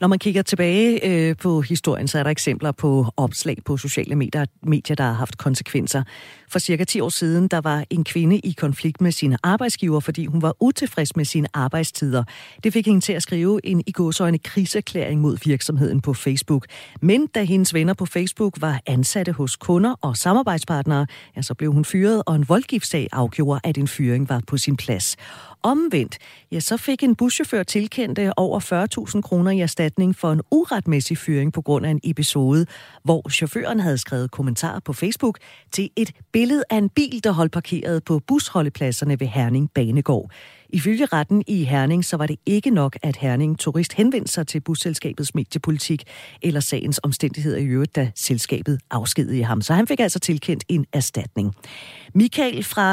Når man kigger tilbage på historien, så er der eksempler på opslag på sociale medier, der har haft konsekvenser. For cirka 10 år siden, der var en kvinde i konflikt med sine arbejdsgiver, fordi hun var utilfreds med sine arbejdstider. Det fik hende til at skrive en i gåseøjne kriserklæring mod virksomheden på Facebook. Men da hendes venner på Facebook var ansatte hos kunder og samarbejdspartnere, ja, så blev hun fyret, og en voldgiftssag afgjorde, at en fyring var på sin plads. Omvendt, ja, så fik en buschauffør tilkendt over 40.000 kroner i erstatning for en uretmæssig fyring på grund af en episode, hvor chaufføren havde skrevet kommentarer på Facebook til et billede billede af en bil, der holdt parkeret på busholdepladserne ved Herning Banegård. Ifølge retten i Herning, så var det ikke nok, at Herning Turist henvendte sig til busselskabets mediepolitik eller sagens omstændigheder i øvrigt, da selskabet afskedigede ham. Så han fik altså tilkendt en erstatning. Michael fra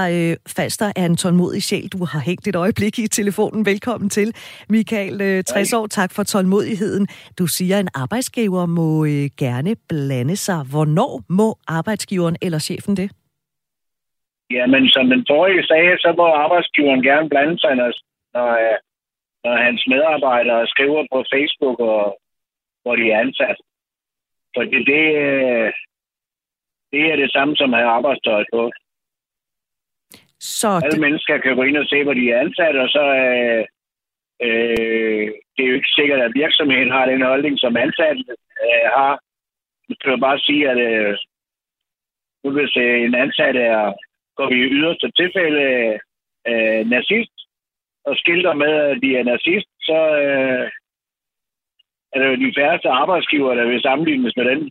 Falster er en tålmodig sjæl. Du har hængt et øjeblik i telefonen. Velkommen til. Michael, 60 år, tak for tålmodigheden. Du siger, at en arbejdsgiver må gerne blande sig. Hvornår må arbejdsgiveren eller chefen det? Ja, men som den forrige sagde, så må arbejdsgiveren gerne blande sig, når hans medarbejdere skriver på Facebook, og, hvor de er ansat. Fordi det er det samme som at have arbejdstøjet på. Så alle mennesker kan gå ind og se, hvor de er ansat, og så det er jo ikke sikkert, at virksomheden har den holdning, som ansatte har. Jeg kan bare sige, at hvis en ansat er går vi i yderste tilfælde nazist, og skilter med, at de er nazist, så er det jo de færreste arbejdsgivere, der vil sammenlignes med den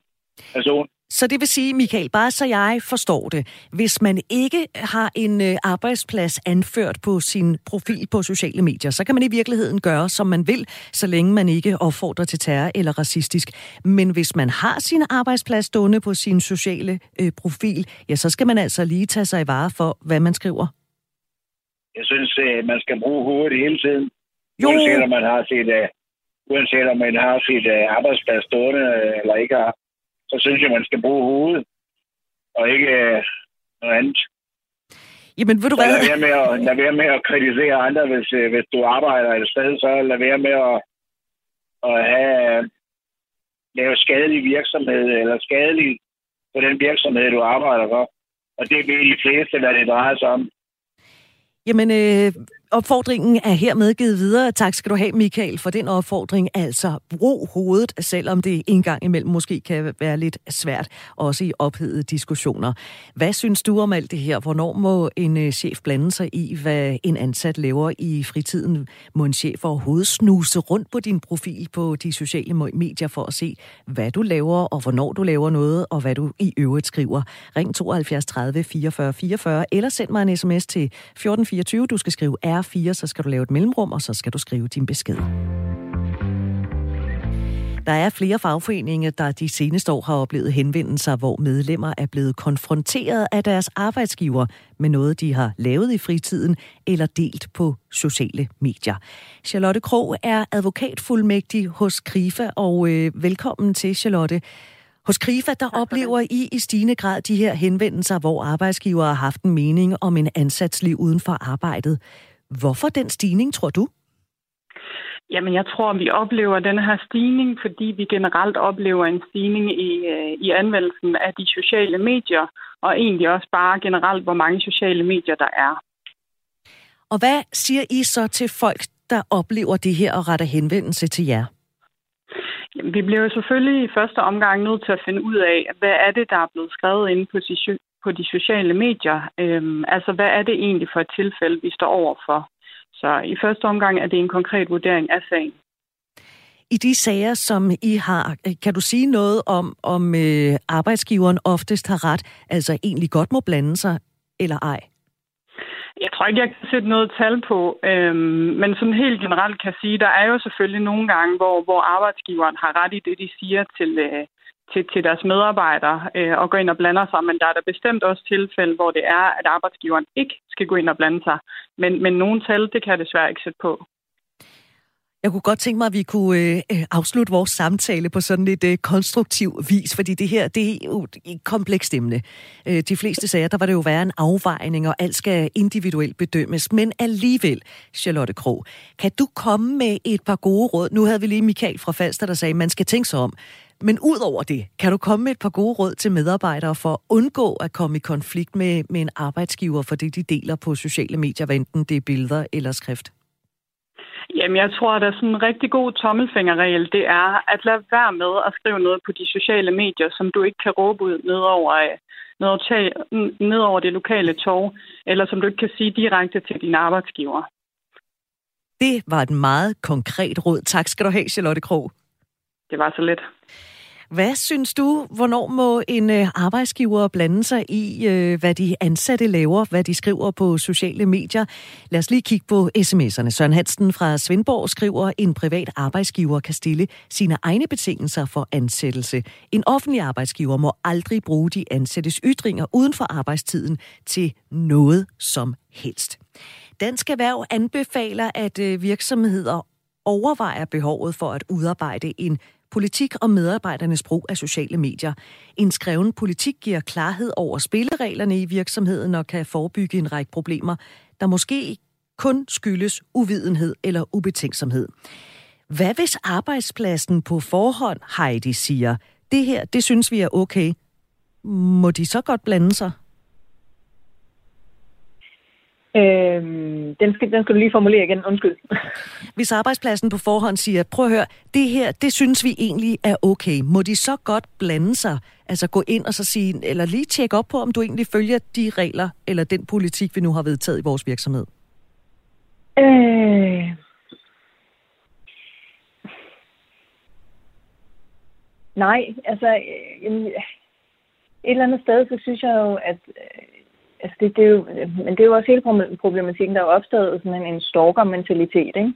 person. Så det vil sige, Michael, bare så jeg forstår det, hvis man ikke har en arbejdsplads anført på sin profil på sociale medier, så kan man i virkeligheden gøre, som man vil, så længe man ikke opfordrer til terror eller racistisk. Men hvis man har sin arbejdsplads stående på sin sociale profil, ja, så skal man altså lige tage sig i vare for, hvad man skriver. Jeg synes, man skal bruge hovedet hele tiden, uanset om man har sit, arbejdsplads stående eller ikke har. Så synes jeg, man skal bruge hovedet, og ikke noget andet. Jamen, ved du hvad? Lad være med at kritisere andre, hvis du arbejder et sted, så lad være med at lave skadelig virksomhed, eller skadelig på den virksomhed, du arbejder for. Og det ved de fleste, hvad det drejer sig om. Jamen, opfordringen er hermed givet videre. Tak skal du have, Michael, for den opfordring. Altså, brug hovedet, selvom det en gang imellem måske kan være lidt svært, også i ophedede diskussioner. Hvad synes du om alt det her? Hvornår må en chef blande sig i, hvad en ansat laver i fritiden? Må en chef overhovedet snuse rundt på din profil på de sociale medier for at se, hvad du laver, og hvornår du laver noget, og hvad du i øvrigt skriver? Ring 72 30 44 44, eller send mig en sms til 1424. Du skal skrive R4, så skal du lave et mellemrum, og så skal du skrive din besked. Der er flere fagforeninger, der de seneste år har oplevet henvendelser, hvor medlemmer er blevet konfronteret af deres arbejdsgiver med noget, de har lavet i fritiden eller delt på sociale medier. Charlotte Krogh er advokatfuldmægtig hos KRIFA, og velkommen til, Charlotte. Hos KRIFA, der oplever I i stigende grad de her henvendelser, hvor arbejdsgivere har haft en mening om en ansats liv uden for arbejdet. Hvorfor den stigning, tror du? Jamen, jeg tror, vi oplever den her stigning, fordi vi generelt oplever en stigning i anvendelsen af de sociale medier, og egentlig også bare generelt, hvor mange sociale medier der er. Og hvad siger I så til folk, der oplever det her og retter henvendelse til jer? Jamen, vi bliver jo selvfølgelig i første omgang nødt til at finde ud af, hvad er det, der er blevet skrevet inde på de sociale medier. Altså, hvad er det egentlig for et tilfælde, vi står overfor? Så i første omgang er det en konkret vurdering af sagen. I de sager, som I har, kan du sige noget om arbejdsgiveren oftest har ret, altså egentlig godt må blande sig, eller ej? Jeg tror ikke, jeg kan sætte noget tal på, men sådan helt generelt kan sige, der er jo selvfølgelig nogle gange, hvor arbejdsgiveren har ret i det, de siger til deres medarbejdere og gå ind og blande sig, men der er der bestemt også tilfælde, hvor det er, at arbejdsgiveren ikke skal gå ind og blande sig. Men nogle tal, det kan jeg desværre ikke sætte på. Jeg kunne godt tænke mig, at vi kunne afslutte vores samtale på sådan et konstruktiv vis, fordi det her, det er jo et komplekst emne. De fleste sager, der var det jo være en afvejning, og alt skal individuelt bedømmes. Men alligevel, Charlotte Krogh, kan du komme med et par gode råd? Nu havde vi lige Michael fra Falster, der sagde, at man skal tænke sig om. Men ud over det, kan du komme med et par gode råd til medarbejdere for at undgå at komme i konflikt med en arbejdsgiver for det, de deler på sociale medier, hvad enten det er billeder eller skrift? Jamen, jeg tror, at der er sådan en rigtig god tommelfingerregel, det er at lade være med at skrive noget på de sociale medier, som du ikke kan råbe ud ned over det lokale torv, eller som du ikke kan sige direkte til dine arbejdsgiver. Det var et meget konkret råd. Tak skal du have, Charlotte Krogh. Det var så let. Hvad synes du, hvornår må en arbejdsgiver blande sig i, hvad de ansatte laver, hvad de skriver på sociale medier? Lad os lige kigge på sms'erne. Søren Hansen fra Svendborg skriver, en privat arbejdsgiver kan stille sine egne betingelser for ansættelse. En offentlig arbejdsgiver må aldrig bruge de ansattes ytringer uden for arbejdstiden til noget som helst. Dansk Erhverv anbefaler, at virksomheder overvejer behovet for at udarbejde en politik om medarbejdernes brug af sociale medier. En skreven politik giver klarhed over spillereglerne i virksomheden og kan forebygge en række problemer, der måske kun skyldes uvidenhed eller ubetænksomhed. Hvad hvis arbejdspladsen på forhånd, Heidi, siger, det her, det synes vi er okay? Må de så godt blande sig? Den skal du lige formulere igen, undskyld. Hvis arbejdspladsen på forhånd siger, prøv at høre, det her, det synes vi egentlig er okay, må de så godt blande sig, altså gå ind og så sige, eller lige tjekke op på, om du egentlig følger de regler, eller den politik, vi nu har vedtaget i vores virksomhed? Nej, altså et eller andet sted, så synes jeg jo, at altså det er jo, men det er jo også hele problematikken, der er opstået sådan en stalker-mentalitet, ikke?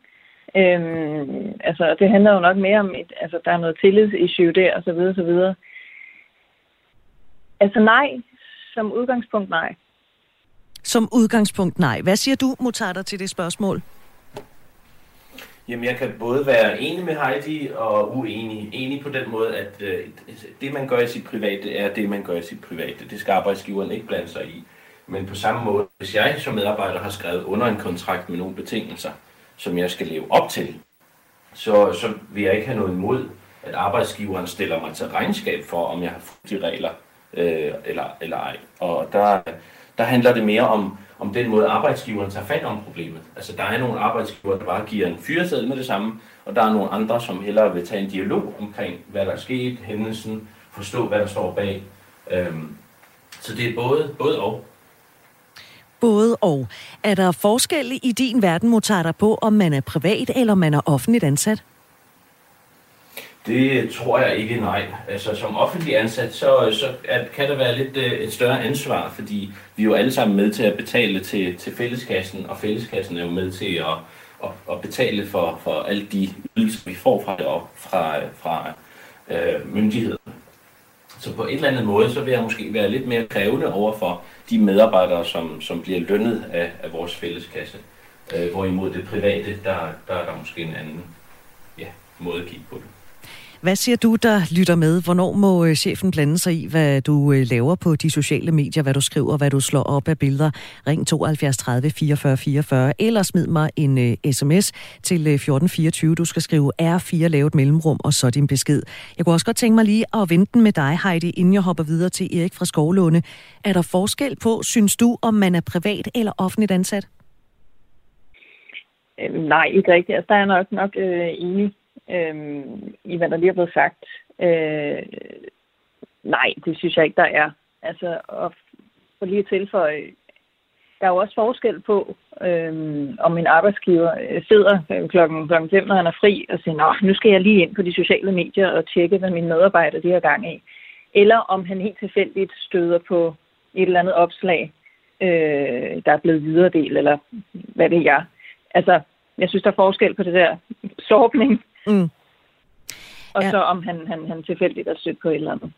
Altså, det handler jo nok mere om, at altså, der er noget tillidsissue der, og så videre, så videre. Altså nej, som udgangspunkt nej. Som udgangspunkt nej. Hvad siger du, Murtada, til det spørgsmål? Jamen, jeg kan både være enig med Heidi og uenig. Enig på den måde, at det, man gør i sit private, er det, man gør i sit private. Det skal arbejdsgiveren ikke blande sig i. Men på samme måde, hvis jeg som medarbejder har skrevet under en kontrakt med nogle betingelser, som jeg skal leve op til, så vil jeg ikke have noget imod, at arbejdsgiveren stiller mig til regnskab for, om jeg har fulgt de regler eller ej. Og der handler det mere om den måde, arbejdsgiveren tager fat om problemet. Altså, der er nogle arbejdsgivere, der bare giver en fyreseddel med det samme, og der er nogle andre, som hellere vil tage en dialog omkring, hvad der er sket, hændelsen, forstå, hvad der står bag. Så det er både og. Både og. Er der forskel i din verden, Murtada, på, om man er privat eller man er offentligt ansat? Det tror jeg ikke, nej. Altså, som offentlig ansat, så kan der være lidt et større ansvar, fordi vi er jo alle sammen med til at betale til fælleskassen, og fælleskassen er jo med til at betale for alle de ydelser, vi får fra myndighederne. Så på en eller anden måde, så vil jeg måske være lidt mere krævende overfor de medarbejdere, som bliver lønnet af vores fælleskasse. Hvorimod det private, der er der måske en anden måde at kigge på det. Hvad siger du, der lytter med? Hvornår må chefen blande sig i, hvad du laver på de sociale medier, hvad du skriver, hvad du slår op af billeder? Ring 72 30 44 44, eller smid mig en sms til 1424. Du skal skrive R4, lave et mellemrum, og så din besked. Jeg kunne også godt tænke mig lige at vente med dig, Heidi, inden jeg hopper videre til Erik fra Skovlunde. Er der forskel på, synes du, om man er privat eller offentligt ansat? Nej, ikke rigtigt. Altså, der er nok enig i hvad der lige er blevet sagt. Nej, det synes jeg ikke, der er. Altså, og for lige at tilføje, der er jo også forskel på, om en arbejdsgiver sidder klokken 5, når han er fri, og siger, nå, nu skal jeg lige ind på de sociale medier og tjekke, hvad mine medarbejdere de har gang i. Eller om han helt tilfældigt støder på et eller andet opslag, der er blevet videredelt, eller hvad ved jeg. Altså, jeg synes, der er forskel på det der sortning. Mm. Og så om han tilfældigt er stødt på et eller andet.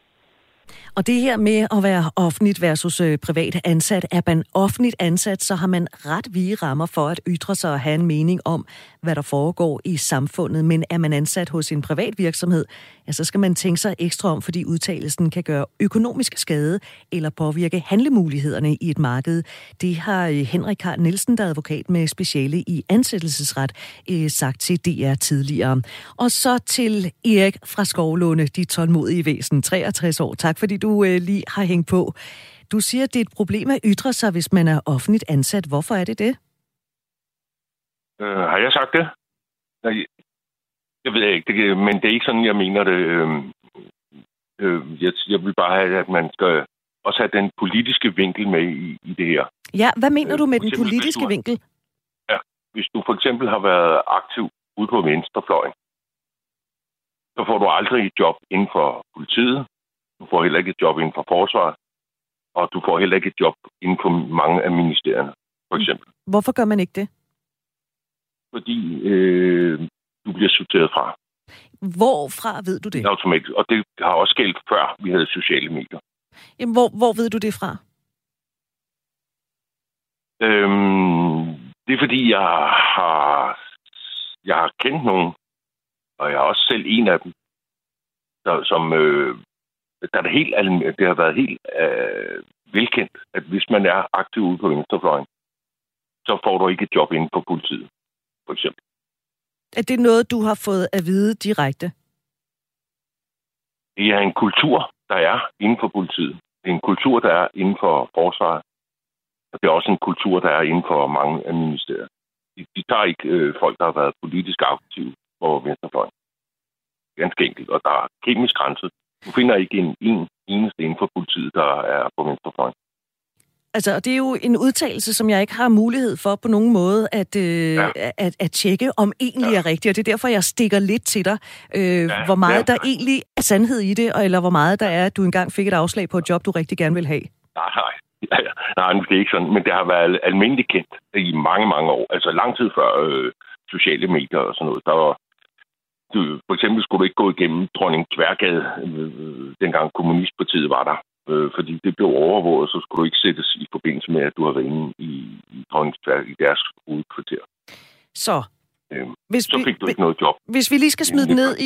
Og det her med at være offentligt versus privat ansat, er man offentligt ansat, så har man ret vide rammer for at ytre sig og have en mening om, hvad der foregår i samfundet. Men er man ansat hos en privat virksomhed, ja, så skal man tænke sig ekstra om, fordi udtalelsen kan gøre økonomisk skade eller påvirke handlemulighederne i et marked. Det har Henrik Karl Nielsen, der er advokat med speciale i ansættelsesret, sagt til DR tidligere. Og så til Erik fra Skovlunde, de tålmodige væsen, 63 år. Tak fordi du lige har hængt på. Du siger, at det er et problem at ytre sig, hvis man er offentligt ansat. Hvorfor er det det? Har jeg sagt det? Nej, jeg ved ikke, men det er ikke sådan, jeg mener det. Jeg vil bare have, at man skal også have den politiske vinkel med i det her. Ja, hvad mener du med den politiske vinkel? Ja, hvis du for eksempel har været aktiv ude på venstrefløjen, så får du aldrig et job inden for politiet. Du får heller ikke et job inden for forsvaret. Og du får heller ikke et job inden for mange af ministerierne, for eksempel. Hvorfor gør man ikke det? Fordi du bliver sorteret fra. Hvorfra ved du det? Automatisk. Og det har også gældt før vi havde sociale medier. Jamen, hvor ved du det fra? Det er fordi, jeg har kendt nogen, og jeg er også selv en af dem, det har været helt velkendt, at hvis man er aktiv ude på venstrefløjen, så får du ikke et job inden for politiet, for eksempel. Er det noget, du har fået at vide direkte? Det er en kultur, der er inden for politiet. Det er en kultur, der er inden for forsvaret. Og det er også en kultur, der er inden for mange af ministerier. De tager ikke folk, der har været politisk aktive på venstrefløjen. Ganske enkelt. Og der er kemisk grænse. Du finder ikke en eneste inden for politiet, der er på venstrefløjen. Altså, og det er jo en udtalelse, som jeg ikke har mulighed for på nogen måde at tjekke, om egentlig er rigtigt. Og det er derfor, jeg stikker lidt til dig, hvor meget der egentlig er sandhed i det, eller hvor meget der er, at du engang fik et afslag på et job, du rigtig gerne vil have. Nej, det er ikke sådan. Men det har været almindeligt kendt i mange, mange år. Altså lang tid før sociale medier og sådan noget. Der var, for eksempel skulle du ikke gå igennem Dronning Tværgade, dengang Kommunistpartiet var der. Fordi det blev overvåget, så skulle du ikke sættes i forbindelse med, at du har været inde i Dronningstværk i deres hovedkvarter. Så, så fik du ikke noget job. Hvis vi lige skal smide ned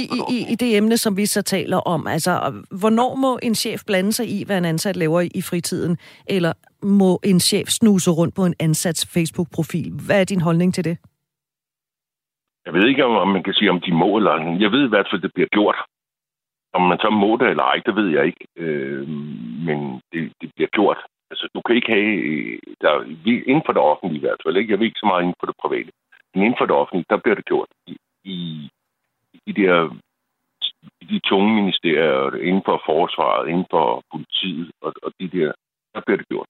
i det emne, som vi så taler om, altså hvornår må en chef blande sig i, hvad en ansat laver i fritiden? Eller må en chef snuse rundt på en ansats Facebook-profil? Hvad er din holdning til det? Jeg ved ikke, om man kan sige, om de må eller andet. Jeg ved i hvert fald, det bliver gjort. Om man så må det eller ej, det ved jeg ikke. Men det bliver gjort. Altså, du kan ikke have... inden for det offentlige i hvert fald, ikke? Jeg ved ikke så meget inden for det private. Men inden for det offentlige, der bliver det gjort. I de tunge ministerier, inden for forsvaret, inden for politiet, og de der bliver det gjort.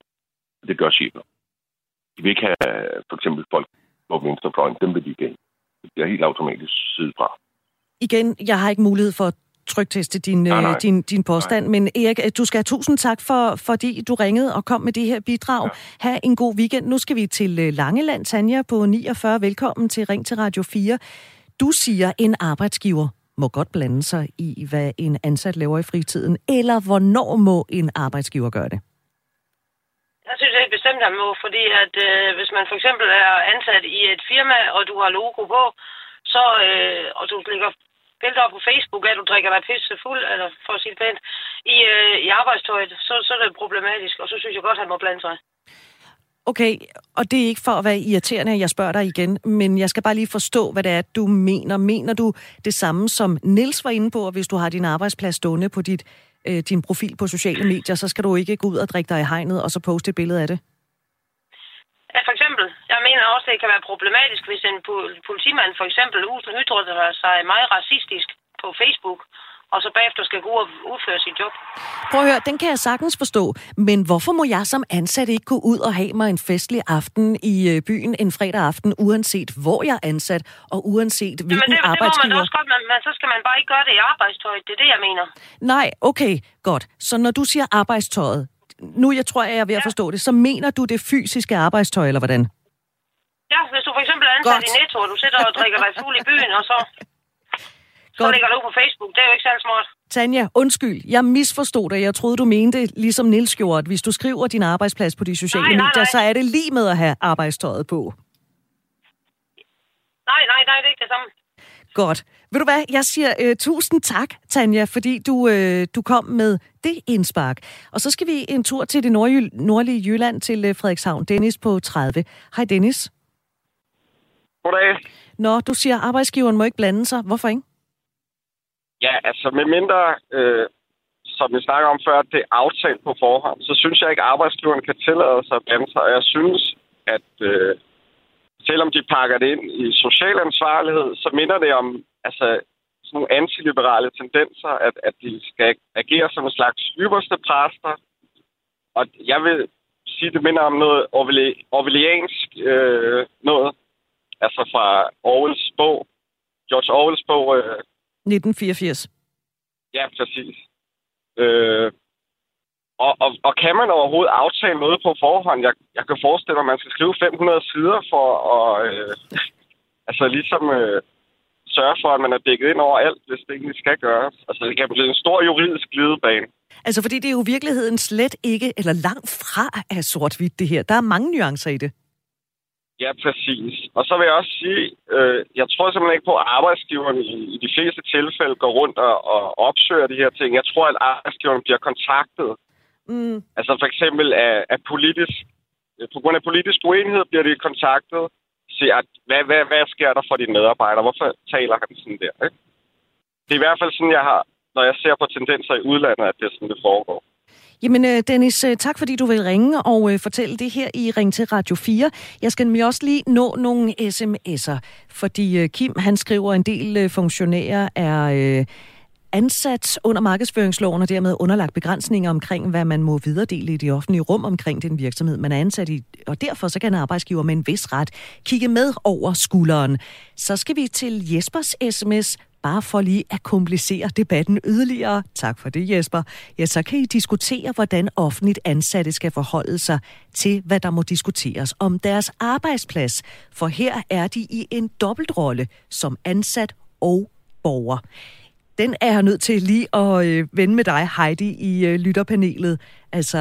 Og det gør chefer. De vil ikke have for eksempel folk på venstrefløjen. Dem vil de ikke have. Det bliver helt automatisk siddet fra. Igen, jeg har ikke mulighed for trykteste din påstand. Nej. Men Erik, du skal have tusind tak, fordi du ringede og kom med det her bidrag. Ja. Ha' en god weekend. Nu skal vi til Langeland. Tanja på 49. Velkommen til Ring til Radio 4. Du siger, en arbejdsgiver må godt blande sig i, hvad en ansat laver i fritiden. Eller hvornår må en arbejdsgiver gøre det? Jeg synes helt bestemt, han må, fordi at, hvis man for eksempel er ansat i et firma, og du har logo på, så, og du ligger billeder op på Facebook, at du drikker dig pisse fuld, eller for at sige det pænt, i arbejdstøjet, så er det problematisk, og så synes jeg godt, at han må blande sig. Okay, og det er ikke for at være irriterende, at jeg spørger dig igen, men jeg skal bare lige forstå, hvad det er, du mener. Mener du det samme, som Niels var inde på, at hvis du har din arbejdsplads stående på din profil på sociale medier, så skal du ikke gå ud og drikke dig i hegnet, og så poste et billede af det? Ja, for eksempel. Jeg mener også, at det kan være problematisk, hvis en politimand for eksempel udtrykker sig meget racistisk på Facebook, og så bagefter skal gå og udføre sit job. Prøv at høre, den kan jeg sagtens forstå, men hvorfor må jeg som ansat ikke gå ud og have mig en festlig aften i byen en fredag aften, uanset hvor jeg er ansat, og uanset hvilken arbejdsgiver? Det må man også godt, men så skal man bare ikke gøre det i arbejdstøjet. Det er det, jeg mener. Nej, okay, godt. Så når du siger arbejdstøjet, nu jeg tror, at jeg er ved at forstå det, så mener du det fysiske arbejdstøj, eller hvordan? Ja, hvis du for eksempel er ansat i Netto, og du sidder og drikker dig fuld i byen, og så lægger du på Facebook. Det er jo ikke særlig smart. Tanja, undskyld. Jeg misforstod dig. Jeg troede, du mente, ligesom Niels gjorde, at hvis du skriver din arbejdsplads på de sociale medier, så er det lige med at have arbejdstøjet på. Nej, det er ikke det samme. Godt. Ved du hvad, jeg siger tusind tak, Tanja, fordi du kom med det indspark. Og så skal vi en tur til det nordlige Jylland, til Frederikshavn. Dennis på 30. Hej Dennis. Goddag. Nå, du siger, arbejdsgiveren må ikke blande sig. Hvorfor ikke? Ja, altså medmindre, som vi snakker om før, det er aftalt på forhånd, så synes jeg ikke, arbejdsgiveren kan tillade sig at blande sig. Og jeg synes, at... selvom de pakker det ind i social ansvarlighed, så minder det om sådan nogle antiliberale tendenser, at de skal agere som en slags ypperste præster. Og jeg vil sige, det minder om noget orwelliansk noget. Altså fra Orwells bog, George Orwells bog 1984. Ja, præcis. Og kan man overhovedet aftale noget på forhånd? Jeg kan forestille mig, at man skal skrive 500 sider for at sørge for, at man er dækket ind over alt, hvis det egentlig skal gøres. Altså, det kan blive en stor juridisk glidebane. Altså, fordi det er jo virkeligheden slet ikke, eller langt fra, er sort-hvidt det her. Der er mange nuancer i det. Ja, præcis. Og så vil jeg også sige, jeg tror simpelthen ikke på, at arbejdsgiverne i de fleste tilfælde går rundt og opsøger de her ting. Jeg tror, at arbejdsgiverne bliver kontaktet. Mm. Altså for eksempel på grund af politisk uenighed bliver de kontaktet. Siger, at hvad sker der for dine medarbejdere? Hvorfor taler han sådan der? Ikke? Det er i hvert fald sådan, jeg har, når jeg ser på tendenser i udlandet, at det er sådan, det foregår. Jamen, Dennis, tak fordi du vil ringe og fortælle det her i Ring til Radio 4. Jeg skal nemlig også lige nå nogle sms'er, fordi Kim, han skriver, en del funktionærer er ansat under markedsføringsloven og dermed underlagt begrænsninger omkring, hvad man må videredele i det offentlige rum omkring den virksomhed, man er ansat i. Og derfor så kan arbejdsgiver med en vis ret kigge med over skulderen. Så skal vi til Jespers sms, bare for lige at komplicere debatten yderligere. Tak for det, Jesper. Ja, så kan I diskutere, hvordan offentligt ansatte skal forholde sig til, hvad der må diskuteres om deres arbejdsplads. For her er de i en dobbeltrolle som ansat og borger. Den er jeg nødt til lige at vende med dig, Heidi, i lytterpanelet. Altså,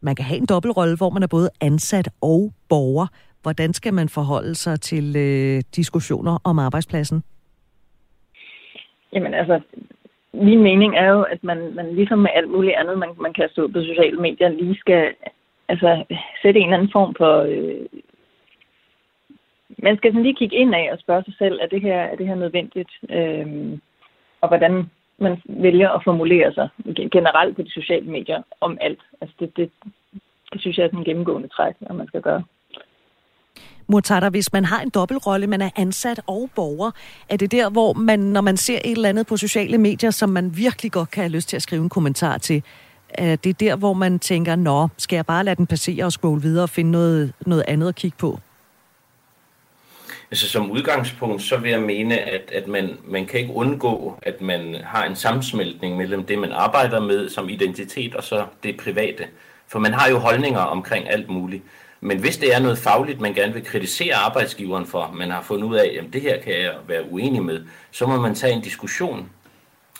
man kan have en dobbeltrolle, hvor man er både ansat og borger. Hvordan skal man forholde sig til diskussioner om arbejdspladsen? Jamen altså, min mening er jo, at man ligesom med alt muligt andet, man kan stå på sociale medier, lige skal sætte en eller anden form for... Man skal sådan lige kigge ind af og spørge sig selv, er det her nødvendigt? Og hvordan man vælger at formulere sig generelt på de sociale medier om alt. Altså det synes jeg er sådan en gennemgående træk, at man skal gøre. Murtada, hvis man har en dobbeltrolle, man er ansat og borger, er det der, hvor man, når man ser et eller andet på sociale medier, som man virkelig godt kan have lyst til at skrive en kommentar til, er det der, hvor man tænker, nå, skal jeg bare lade den passere og scrolle videre og finde noget andet at kigge på? Altså som udgangspunkt, så vil jeg mene, at man kan ikke undgå, at man har en sammensmeltning mellem det, man arbejder med som identitet, og så det private. For man har jo holdninger omkring alt muligt. Men hvis det er noget fagligt, man gerne vil kritisere arbejdsgiveren for, man har fundet ud af, at det her kan jeg være uenig med, så må man tage en diskussion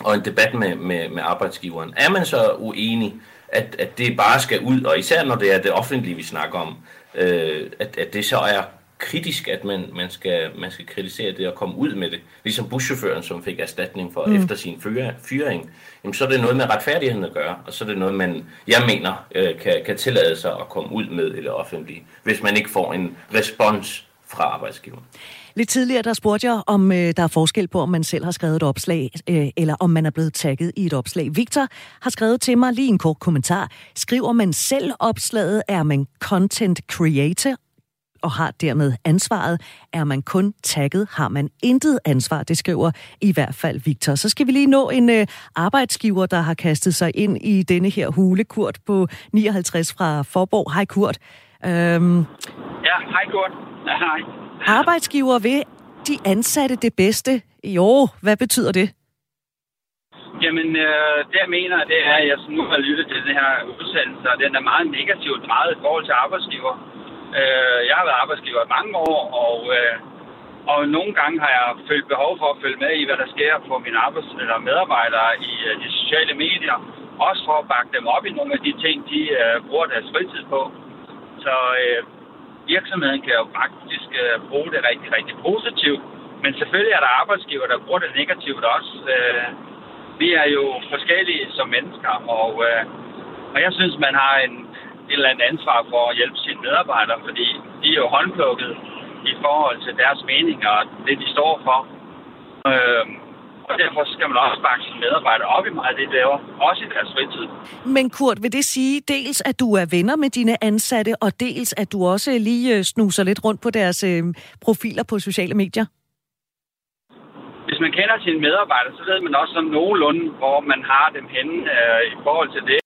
og en debat med arbejdsgiveren. Er man så uenig, at det bare skal ud, og især når det er det offentlige, vi snakker om, at det så er kritisk, at man skal kritisere det og komme ud med det. Ligesom buschaufføren, som fik erstatning for efter sin fyring. Jamen, så er det noget med retfærdigheden at gøre, og så er det noget, jeg mener kan tillade sig at komme ud med eller offentligt, hvis man ikke får en respons fra arbejdsgiveren. Lidt tidligere, der spurgte jeg, om der er forskel på, om man selv har skrevet et opslag, eller om man er blevet tagget i et opslag. Victor har skrevet til mig lige en kort kommentar. Skriver man selv opslaget, er man content creator og har dermed ansvaret. Er man kun tagget, har man intet ansvar. Det skriver i hvert fald Victor. Så skal vi lige nå en arbejdsgiver, der har kastet sig ind i denne her hule. Kurt på 59 fra Forborg. Hej Kurt. Ja, hej Kurt. Ja, hej. Arbejdsgiver ved de ansatte det bedste. Jo, hvad betyder det? Jamen, det jeg mener, det er, at jeg nu har lyttet til den her udsendelse, og den er meget negativt drejet i forhold til arbejdsgiver. Jeg har været arbejdsgiver i mange år, og nogle gange har jeg følt behov for at følge med i, hvad der sker på mine medarbejdere i de sociale medier. Også for at bakke dem op i nogle af de ting, de bruger deres fritid på. Så virksomheden kan jo faktisk bruge det rigtig, rigtig positivt. Men selvfølgelig er der arbejdsgiver, der bruger det negativt også. Vi er jo forskellige som mennesker, og jeg synes, man har et eller andet ansvar for at hjælpe sine medarbejdere, fordi de er jo håndplukket i forhold til deres meninger og det, de står for. Og derfor skal man også bakke sine medarbejdere op i meget det, der også i deres fritid. Men Kurt, vil det sige dels, at du er venner med dine ansatte, og dels, at du også lige snuser lidt rundt på deres profiler på sociale medier? Hvis man kender sine medarbejdere, så ved man også sådan nogenlunde, hvor man har dem henne i forhold til det.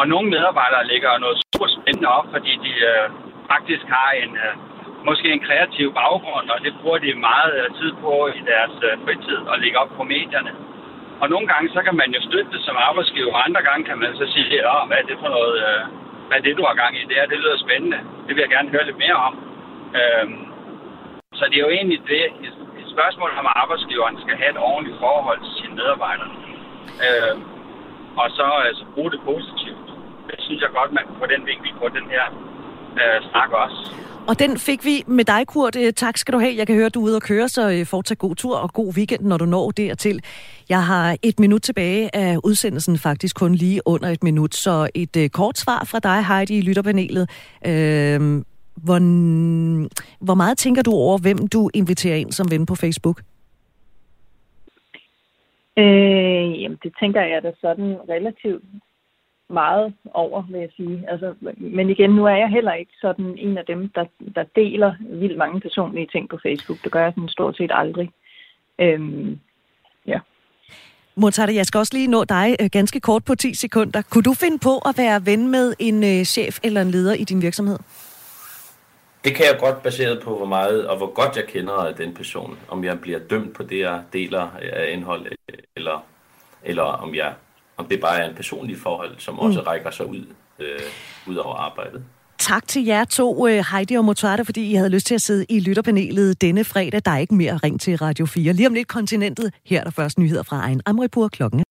Og nogle medarbejdere lægger noget super spændende op, fordi de faktisk har en måske en kreativ baggrund, og det bruger de meget tid på i deres fritid og lægge op på medierne. Og nogle gange, så kan man jo støtte det som arbejdsgiver, og andre gange kan man så sige, hvad er det for noget, hvad er det, du har gang i? Det her, det lyder spændende. Det vil jeg gerne høre lidt mere om. Så det er jo egentlig det, et spørgsmål om arbejdsgiveren skal have et ordentligt forhold til sine medarbejdere. Og så altså, bruge det positivt. Det synes jeg godt, man kan få den vinkel på den her snak også. Og den fik vi med dig, Kurt. Tak skal du have. Jeg kan høre, du er ude og køre, så fortsat god tur og god weekend, når du når dertil. Jeg har 1 minut tilbage af udsendelsen, faktisk kun lige under 1 minut. Så et kort svar fra dig, Heidi, i lytterpanelet. Hvor meget tænker du over, hvem du inviterer ind som ven på Facebook? Jamen, det tænker jeg da sådan relativt meget over, vil jeg sige. Altså, men igen, nu er jeg heller ikke sådan en af dem, der deler vildt mange personlige ting på Facebook. Det gør jeg sådan stort set aldrig. Ja. Murtada, jeg skal også lige nå dig ganske kort på 10 sekunder. Kunne du finde på at være ven med en chef eller en leder i din virksomhed? Det kan jeg godt baseret på, hvor meget og hvor godt jeg kender den person. Om jeg bliver dømt på det, jeg deler af indhold, eller om det bare er en personlig forhold, som også rækker sig ud over arbejdet. Tak til jer to, Heidi og Murtada, fordi I havde lyst til at sidde i lytterpanelet denne fredag. Der er ikke mere ring til Radio 4. Lige om lidt Kontinentet. Her er der først nyheder fra egen Amripour klokken.